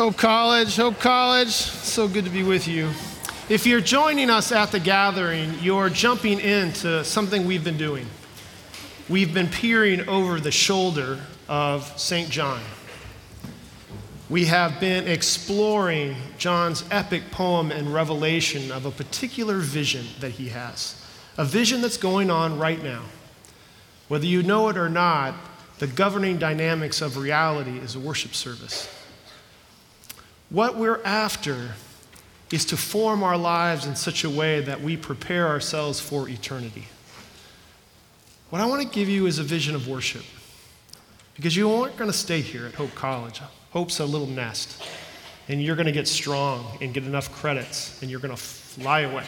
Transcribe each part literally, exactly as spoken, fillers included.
Hope College, Hope College, so good to be with you. If you're joining us at the gathering, you're jumping into something we've been doing. We've been peering over the shoulder of Saint John. We have been exploring John's epic poem and revelation of a particular vision that he has, a vision that's going on right now. Whether you know it or not, the governing dynamics of reality is a worship service. What we're after is to form our lives in such a way that we prepare ourselves for eternity. What I want to give you is a vision of worship, because you aren't going to stay here at Hope College. Hope's a little nest, and you're going to get strong and get enough credits, and you're going to fly away.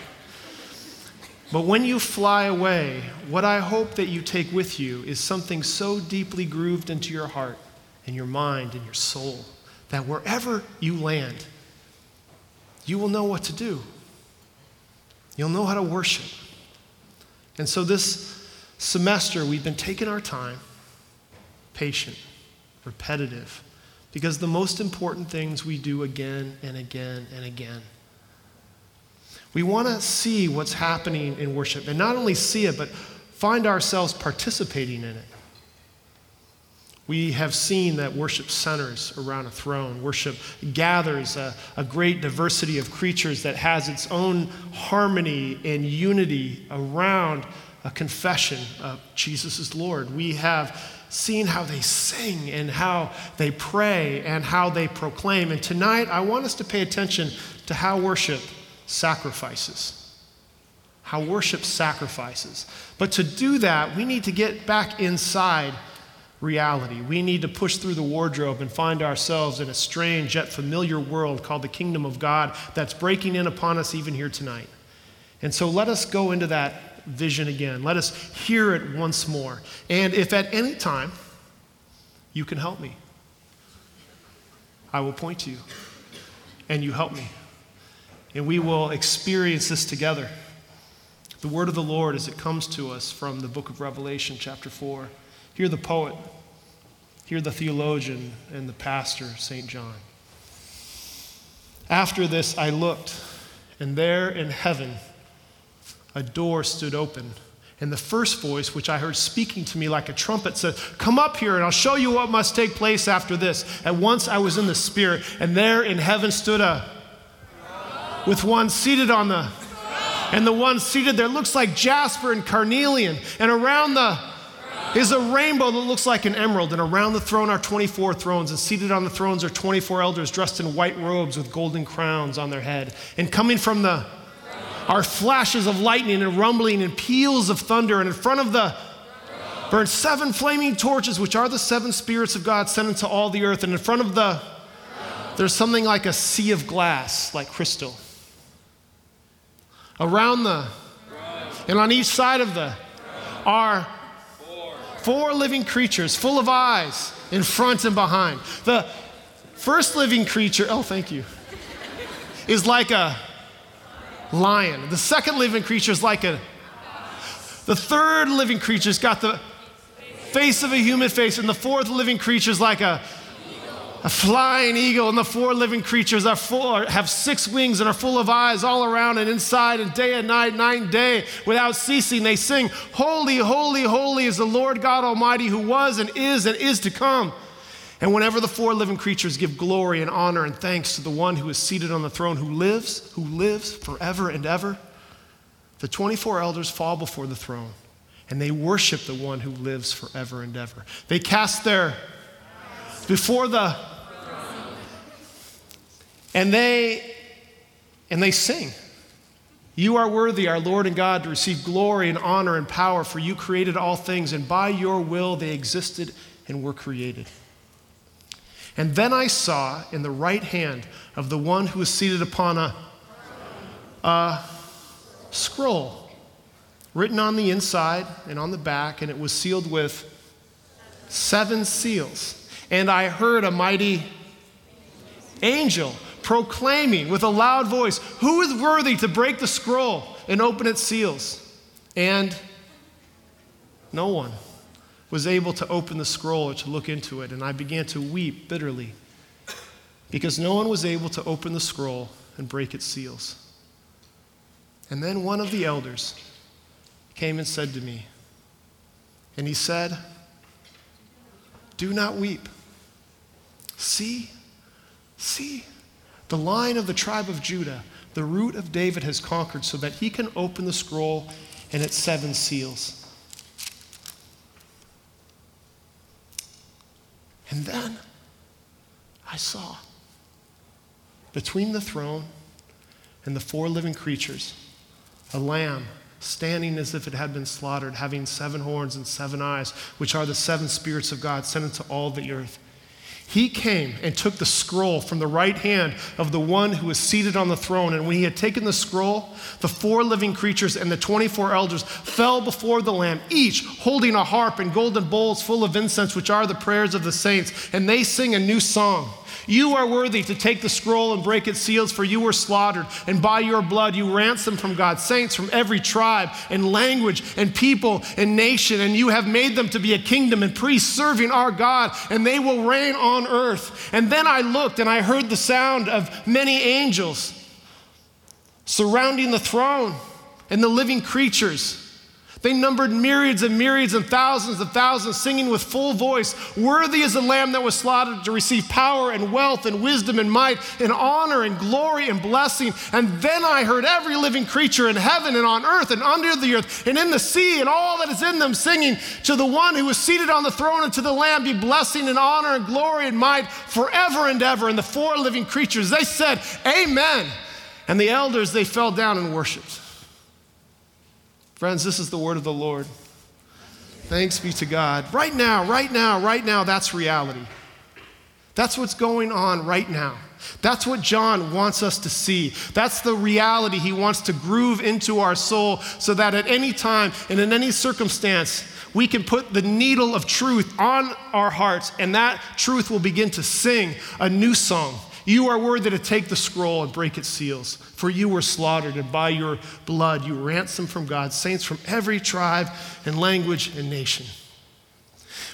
But when you fly away, what I hope that you take with you is something so deeply grooved into your heart and your mind and your soul that wherever you land, you will know what to do. You'll know how to worship. And so this semester, we've been taking our time, patient, repetitive, because the most important things we do again and again and again. We want to see what's happening in worship, and not only see it, but find ourselves participating in it. We have seen that worship centers around a throne. Worship gathers a, a great diversity of creatures that has its own harmony and unity around a confession of Jesus is Lord. We have seen how they sing and how they pray and how they proclaim. And tonight, I want us to pay attention to how worship sacrifices. How worship sacrifices. But to do that, we need to get back inside reality. We need to push through the wardrobe and find ourselves in a strange yet familiar world called the kingdom of God that's breaking in upon us even here tonight. And so let us go into that vision again. Let us hear it once more. And if at any time you can help me, I will point to you, and you help me. And we will experience this together. The word of the Lord as it comes to us from the book of Revelation, chapter four. Hear the poet, hear the theologian, and the pastor, Saint John. After this I looked, and there in heaven a door stood open, and the first voice which I heard speaking to me like a trumpet said, "Come up here, and I'll show you what must take place after this." At once I was in the Spirit, and there in heaven stood a, with one seated on the, and the one seated there looks like jasper and carnelian, and around the is a rainbow that looks like an emerald, and around the throne are twenty-four thrones, and seated on the thrones are twenty-four elders dressed in white robes with golden crowns on their head. And coming from the are flashes of lightning and rumbling and peals of thunder, and in front of the burn seven flaming torches, which are the seven spirits of God sent into all the earth. And in front of the there's something like a sea of glass, like crystal. Around the and on each side of the are four living creatures full of eyes in front and behind. The first living creature, oh, thank you, is like a lion. The second living creature is like a, the third living creature's got the face of a human face, and the fourth living creature's like a, a flying eagle, and the four living creatures are full, have six wings and are full of eyes all around and inside, and day and night, night and day, without ceasing. They sing, "Holy, holy, holy is the Lord God Almighty, who was and is and is to come." And whenever the four living creatures give glory and honor and thanks to the one who is seated on the throne, who lives, who lives forever and ever, the twenty-four elders fall before the throne, and they worship the one who lives forever and ever. They cast their before the And they, and they sing, "You are worthy, our Lord and God, to receive glory and honor and power, for you created all things, and by your will they existed and were created." And then I saw in the right hand of the one who was seated upon a, a scroll written on the inside and on the back, and it was sealed with seven seals. And I heard a mighty angel proclaiming with a loud voice, "Who is worthy to break the scroll and open its seals?" And no one was able to open the scroll or to look into it, and I began to weep bitterly. because no one was able to open the scroll and break its seals. And then one of the elders came and said to me, and he said, "Do not weep. See, see, the Lion of the tribe of Judah, the root of David, has conquered so that he can open the scroll and its seven seals." And then I saw between the throne and the four living creatures a lamb standing as if it had been slaughtered, having seven horns and seven eyes, which are the seven spirits of God sent into all the earth. He came and took the scroll from the right hand of the one who was seated on the throne. And when he had taken the scroll, the four living creatures and the twenty-four elders fell before the Lamb, each holding a harp and golden bowls full of incense, which are the prayers of the saints. And they sing a new song. "You are worthy to take the scroll and break its seals, for you were slaughtered, and by your blood you ransomed from God saints from every tribe and language and people and nation, and you have made them to be a kingdom and priests serving our God, and they will reign on earth." And then I looked, and I heard the sound of many angels surrounding the throne and the living creatures. They numbered myriads and myriads and thousands of thousands, singing with full voice, "Worthy is the Lamb that was slaughtered to receive power and wealth and wisdom and might and honor and glory and blessing." And then I heard every living creature in heaven and on earth and under the earth and in the sea and all that is in them singing, "To the one who is seated on the throne and to the Lamb be blessing and honor and glory and might forever and ever." And the four living creatures, they said, "Amen." And the elders, they fell down and worshiped. Friends, this is the word of the Lord. Thanks be to God. Right now, right now, right now, that's reality. That's what's going on right now. That's what John wants us to see. That's the reality he wants to groove into our soul so that at any time and in any circumstance, we can put the needle of truth on our hearts, and that truth will begin to sing a new song. "You are worthy to take the scroll and break its seals, for you were slaughtered, and by your blood you ransomed from God saints from every tribe and language and nation."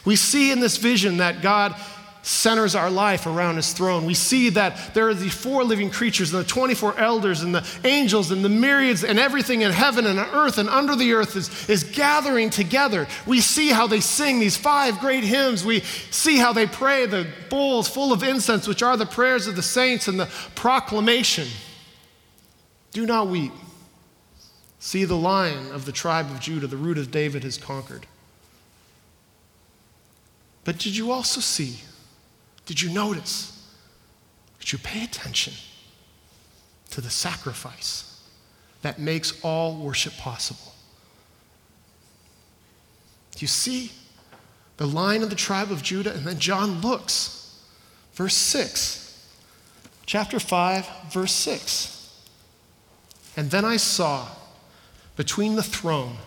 We see in this vision that God centers our life around his throne. We see that there are the four living creatures and the twenty-four elders and the angels and the myriads and everything in heaven and on earth and under the earth is, is gathering together. We see how they sing these five great hymns. We see how they pray the bowls full of incense, which are the prayers of the saints, and the proclamation, "Do not weep. See, the Lion of the tribe of Judah, the root of David, has conquered." But did you also see? Did you notice? Did you pay attention to the sacrifice that makes all worship possible? You see the Lion of the tribe of Judah, and then John looks. Verse six, chapter five, verse six. "And then I saw between the throne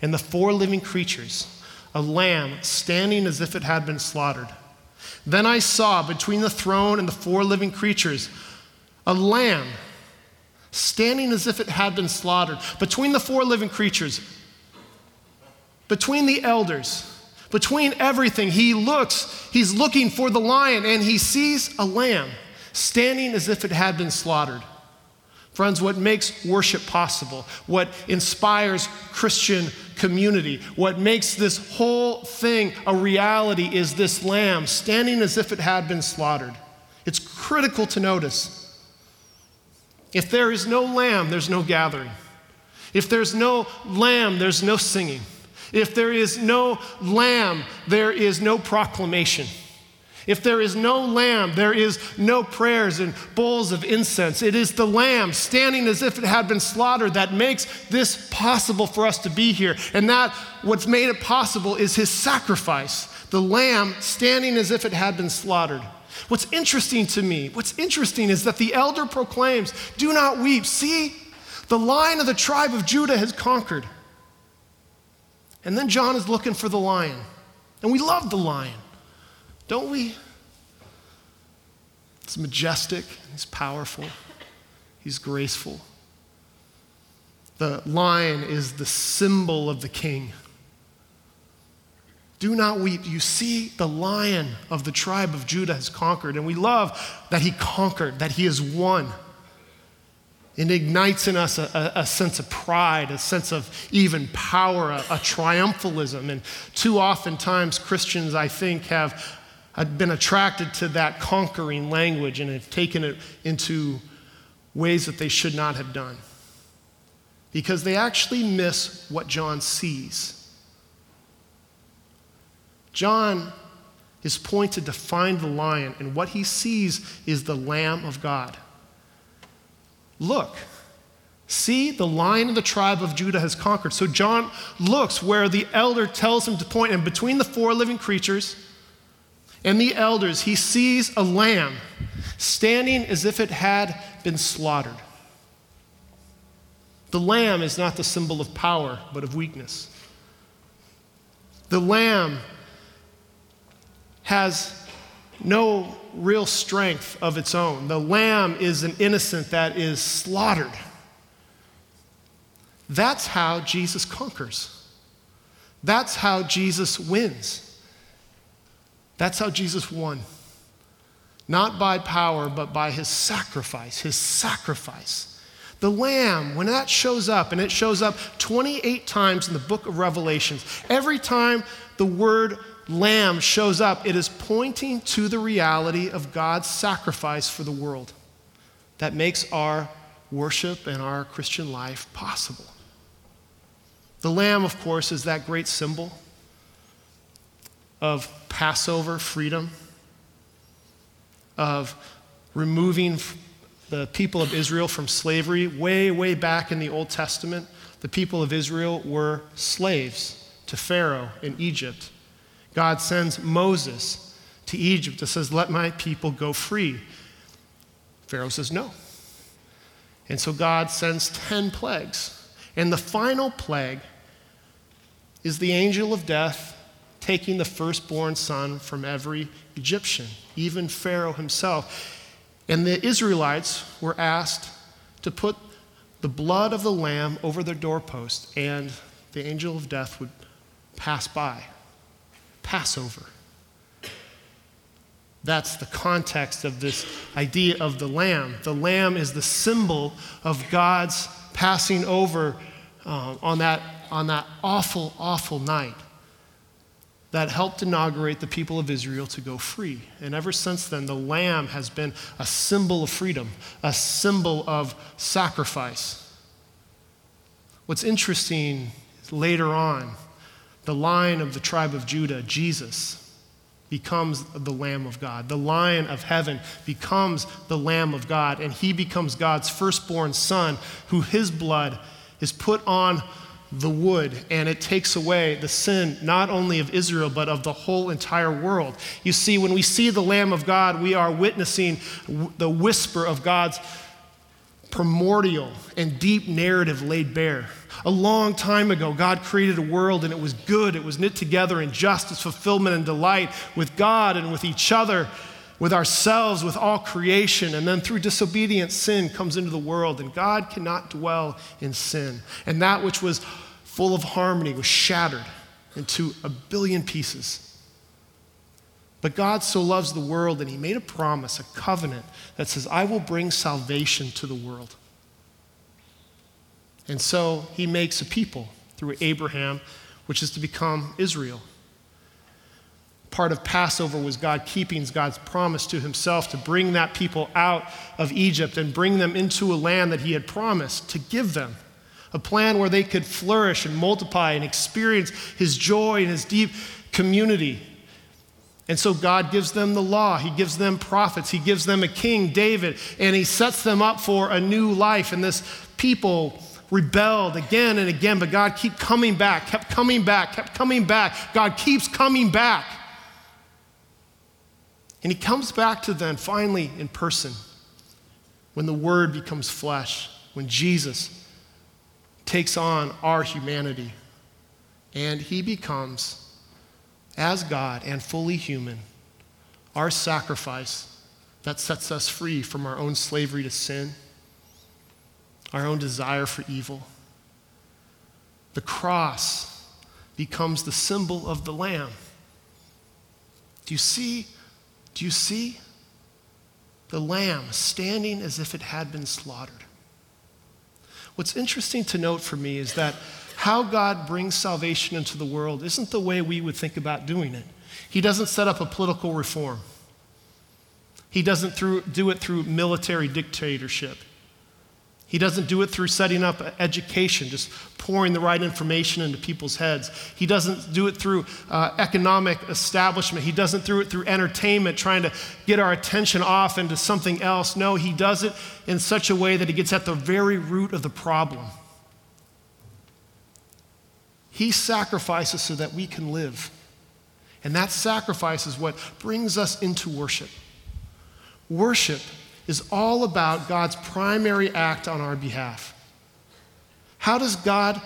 and the four living creatures a lamb standing as if it had been slaughtered. Then I saw between the throne and the four living creatures a lamb standing as if it had been slaughtered." Between the four living creatures, between the elders, between everything, he looks, he's looking for the lion, and he sees a lamb standing as if it had been slaughtered. Friends, what makes worship possible, what inspires Christian community, what makes this whole thing a reality is this lamb standing as if it had been slaughtered. It's critical to notice. If there is no lamb, there's no gathering. If there's no lamb, there's no singing. If there is no lamb, there is no proclamation. If there is no lamb, there is no prayers and bowls of incense. It is the lamb standing as if it had been slaughtered that makes this possible for us to be here. And that what's made it possible is his sacrifice, the lamb standing as if it had been slaughtered. What's interesting to me, what's interesting is that the elder proclaims, "Do not weep. See, the Lion of the tribe of Judah has conquered." And then John is looking for the lion. And we love the lion, don't we? He's majestic, he's powerful, he's graceful. The lion is the symbol of the king. Do not weep. You see, the Lion of the tribe of Judah has conquered. And we love that he conquered, that he has won. It ignites in us a, a, a sense of pride, a sense of even power, a, a triumphalism. And too oftentimes Christians, I think, have been attracted to that conquering language and have taken it into ways that they should not have done, because they actually miss what John sees. John is pointed to find the Lion, and what he sees is the Lamb of God. Look, see, the Lion of the tribe of Judah has conquered. So John looks where the elder tells him to point, and between the four living creatures and the elders, he sees a lamb standing as if it had been slaughtered. The lamb is not the symbol of power, but of weakness. The lamb has no real strength of its own. The lamb is an innocent that is slaughtered. That's how Jesus conquers. That's how Jesus wins. That's how Jesus won. Not by power, but by his sacrifice, his sacrifice. The lamb, when that shows up, and it shows up twenty-eight times in the book of Revelation, every time the word lamb shows up, it is pointing to the reality of God's sacrifice for the world that makes our worship and our Christian life possible. The lamb, of course, is that great symbol of Passover freedom, of removing the people of Israel from slavery. Way, way back in the Old Testament, the people of Israel were slaves to Pharaoh in Egypt. God sends Moses to Egypt and says, "Let my people go free." Pharaoh says no. And so God sends ten plagues. And the final plague is the angel of death taking the firstborn son from every Egyptian, even Pharaoh himself. And the Israelites were asked to put the blood of the lamb over their doorpost, and the angel of death would pass by. Passover. That's the context of this idea of the lamb. The lamb is the symbol of God's passing over uh, on that, on that awful, awful night that helped inaugurate the people of Israel to go free. And ever since then, the lamb has been a symbol of freedom, a symbol of sacrifice. What's interesting is later on, the Lion of the tribe of Judah, Jesus, becomes the Lamb of God. The Lion of heaven becomes the Lamb of God, and he becomes God's firstborn son, who his blood is put on the wood, and it takes away the sin not only of Israel, but of the whole entire world. You see, when we see the Lamb of God, we are witnessing the whisper of God's primordial and deep narrative laid bare. A long time ago, God created a world, and it was good. It was knit together in justice, fulfillment, and delight with God and with each other, with ourselves, with all creation. And then through disobedience, sin comes into the world, and God cannot dwell in sin. And that which was full of harmony was shattered into a billion pieces. But God so loves the world, and he made a promise, a covenant that says, "I will bring salvation to the world." And so he makes a people through Abraham, which is to become Israel. Part of Passover was God keeping God's promise to himself to bring that people out of Egypt and bring them into a land that he had promised to give them, a plan where they could flourish and multiply and experience his joy and his deep community. And so God gives them the law. He gives them prophets. He gives them a king, David, and he sets them up for a new life. And this people rebelled again and again, but God kept coming back, kept coming back, kept coming back. God keeps coming back. And he comes back to them finally in person when the word becomes flesh, when Jesus takes on our humanity, and he becomes, as God and fully human, our sacrifice that sets us free from our own slavery to sin, our own desire for evil. The cross becomes the symbol of the Lamb. Do you see? Do you see? The lamb standing as if it had been slaughtered. What's interesting to note for me is that how God brings salvation into the world isn't the way we would think about doing it. He doesn't set up a political reform. He doesn't through, do it through military dictatorship. He doesn't do it through setting up education, just pouring the right information into people's heads. He doesn't do it through uh, economic establishment. He doesn't do it through entertainment, trying to get our attention off into something else. No, he does it in such a way that he gets at the very root of the problem. He sacrifices so that we can live. And that sacrifice is what brings us into worship. Worship is all about God's primary act on our behalf. How does God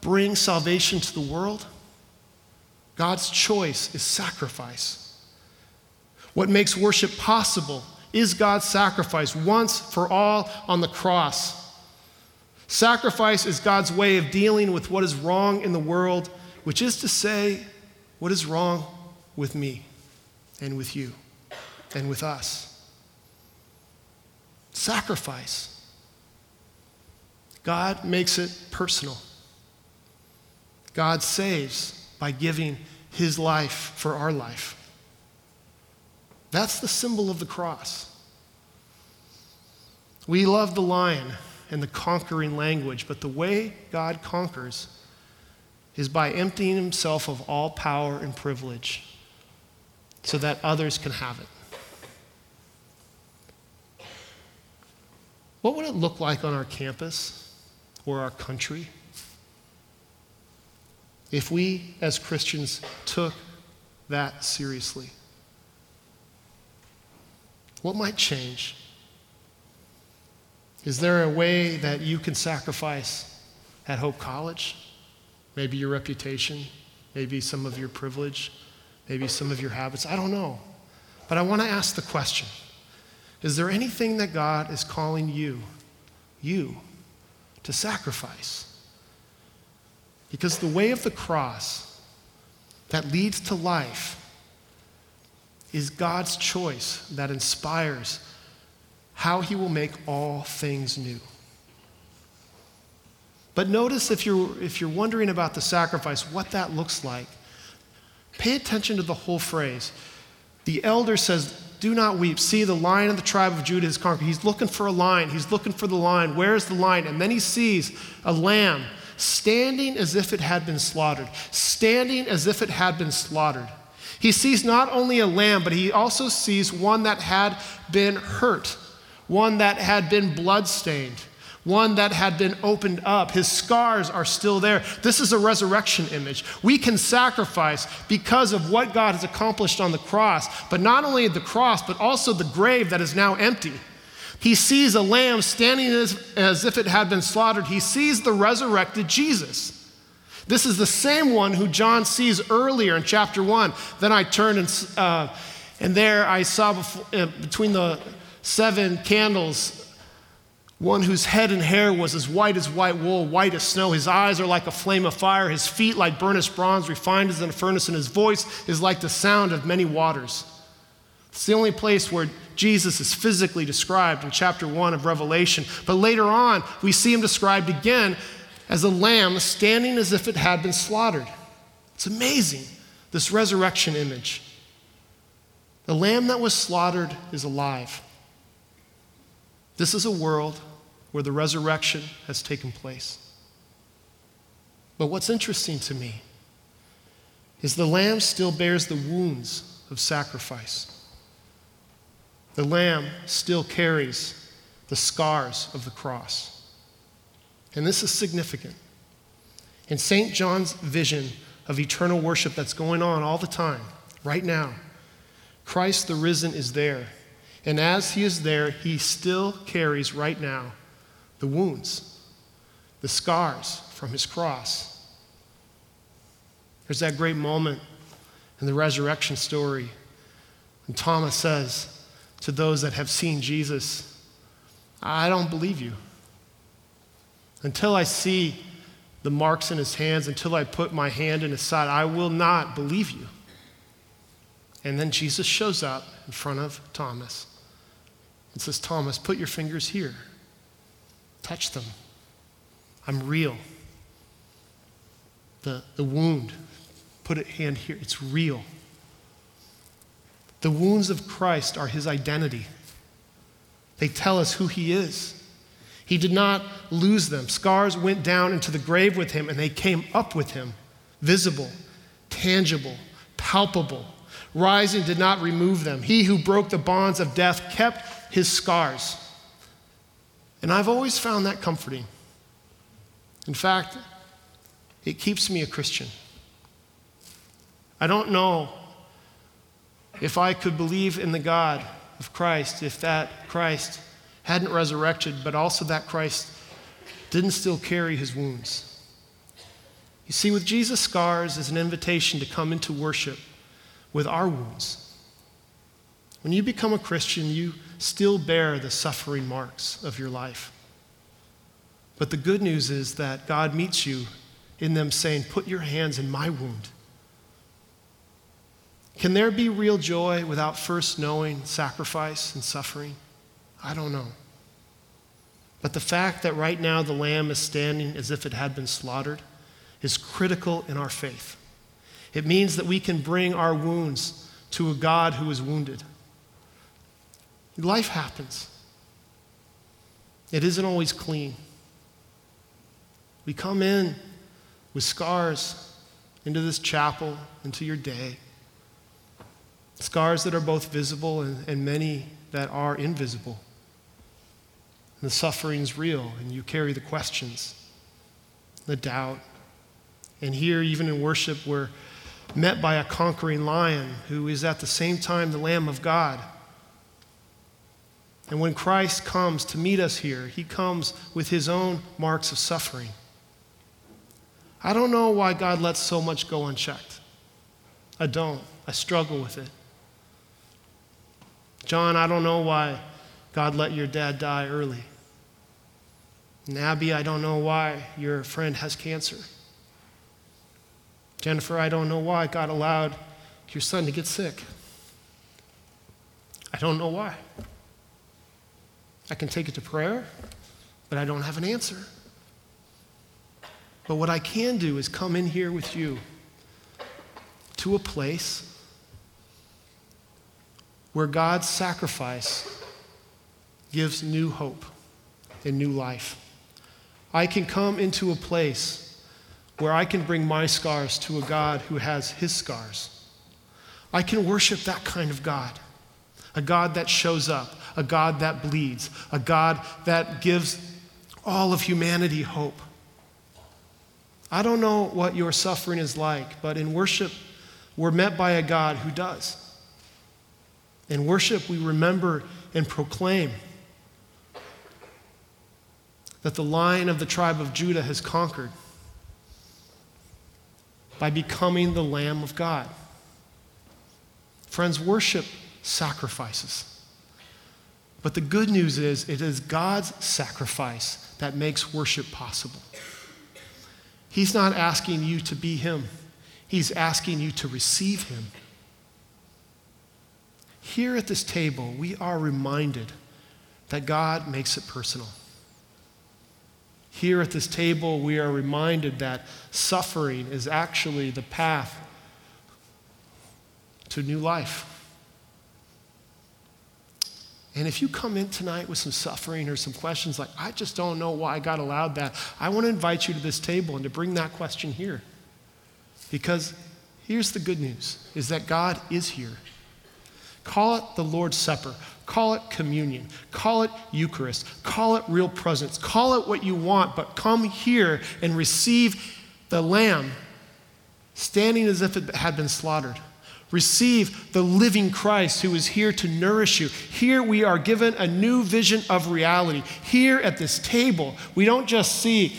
bring salvation to the world? God's choice is sacrifice. What makes worship possible is God's sacrifice once for all on the cross. Sacrifice is God's way of dealing with what is wrong in the world, which is to say, what is wrong with me and with you and with us. Sacrifice. God makes it personal. God saves by giving his life for our life. That's the symbol of the cross. We love the lion and the conquering language, but the way God conquers is by emptying himself of all power and privilege so that others can have it. What would it look like on our campus or our country if we as Christians took that seriously? What might change? Is there a way that you can sacrifice at Hope College? Maybe your reputation, maybe some of your privilege, maybe some of your habits. I don't know. But I want to ask the question. Is there anything that God is calling you, you, to sacrifice? Because the way of the cross that leads to life is God's choice that inspires how he will make all things new. But notice if you're, if you're wondering about the sacrifice, what that looks like, pay attention to the whole phrase. The elder says, "Do not weep. See, the lion of the tribe of Judah has conquered." He's looking for a lion. He's looking for the lion. Where is the lion? And then he sees a lamb standing as if it had been slaughtered. Standing as if it had been slaughtered. He sees not only a lamb, but he also sees one that had been hurt, one that had been bloodstained, one that had been opened up. His scars are still there. This is a resurrection image. We can sacrifice because of what God has accomplished on the cross, but not only the cross, but also the grave that is now empty. He sees a lamb standing as, as if it had been slaughtered. He sees the resurrected Jesus. This is the same one who John sees earlier in chapter one. Then I turned and, uh, and there I saw before, uh, between the seven candles, one whose head and hair was as white as white wool, white as snow. His eyes are like a flame of fire. His feet like burnished bronze, refined as in a furnace. And his voice is like the sound of many waters. It's the only place where Jesus is physically described in chapter one of Revelation. But later on, we see him described again as a lamb standing as if it had been slaughtered. It's amazing, this resurrection image. The lamb that was slaughtered is alive. This is a world where the resurrection has taken place. But what's interesting to me is the lamb still bears the wounds of sacrifice. The lamb still carries the scars of the cross. And this is significant. In Saint John's vision of eternal worship that's going on all the time, right now, Christ the risen is there. And as he is there, he still carries right now the wounds, the scars from his cross. There's that great moment in the resurrection story when Thomas says to those that have seen Jesus, "I don't believe you. Until I see the marks in his hands, until I put my hand in his side, I will not believe you." And then Jesus shows up in front of Thomas and says, Thomas, put your fingers here. Touch them. I'm real. The, the wound, put a hand here. It's real. The wounds of Christ are his identity. They tell us who he is. He did not lose them. Scars went down into the grave with him, and they came up with him, visible, tangible, palpable. Rising did not remove them. He who broke the bonds of death kept his scars. And I've always found that comforting. In fact, it keeps me a Christian. I don't know if I could believe in the God of Christ if that Christ hadn't resurrected, but also that Christ didn't still carry his wounds. You see, with Jesus' scars is an invitation to come into worship with our wounds. When you become a Christian, you still bear the suffering marks of your life. But the good news is that God meets you in them saying, put your hands in my wound. Can there be real joy without first knowing sacrifice and suffering? I don't know. But the fact that right now the lamb is standing as if it had been slaughtered is critical in our faith. It means that we can bring our wounds to a God who is wounded. Life happens. It isn't always clean. We come in with scars into this chapel, into your day. Scars that are both visible and, and many that are invisible. And the suffering's real, and you carry the questions, the doubt. And here, even in worship, we're met by a conquering lion who is at the same time the Lamb of God. And when Christ comes to meet us here, he comes with his own marks of suffering. I don't know why God lets so much go unchecked. I don't. I struggle with it. John, I don't know why God let your dad die early. And Abby, I don't know why your friend has cancer. Jennifer, I don't know why God allowed your son to get sick. I don't know why. I can take it to prayer, but I don't have an answer. But what I can do is come in here with you to a place where God's sacrifice gives new hope and new life. I can come into a place where I can bring my scars to a God who has his scars. I can worship that kind of God, a God that shows up, a God that bleeds, a God that gives all of humanity hope. I don't know what your suffering is like, but in worship, we're met by a God who does. In worship, we remember and proclaim that the Lion of the tribe of Judah has conquered by becoming the Lamb of God. Friends, worship sacrifices. But the good news is it is God's sacrifice that makes worship possible. He's not asking you to be him. He's asking you to receive him. Here at this table, we are reminded that God makes it personal. Here at this table, we are reminded that suffering is actually the path to new life. And if you come in tonight with some suffering or some questions like, I just don't know why God allowed that, I want to invite you to this table and to bring that question here. Because here's the good news, is that God is here. Call it the Lord's Supper. Call it communion. Call it Eucharist. Call it real presence. Call it what you want, but come here and receive the Lamb standing as if it had been slaughtered. Receive the living Christ who is here to nourish you. Here we are given a new vision of reality. Here at this table, we don't just see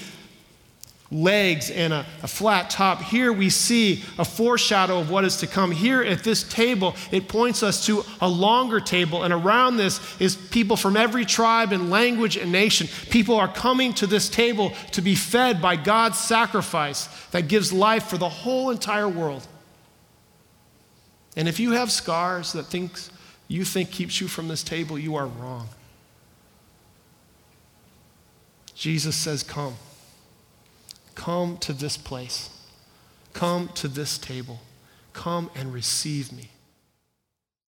legs and a, a flat top. Here we see a foreshadow of what is to come. Here at this table, it points us to a longer table, and around this is people from every tribe and language and nation. People are coming to this table to be fed by God's sacrifice that gives life for the whole entire world. And if you have scars that things you think keeps you from this table, you are wrong. Jesus says, come. Come to this place. Come to this table. Come and receive me.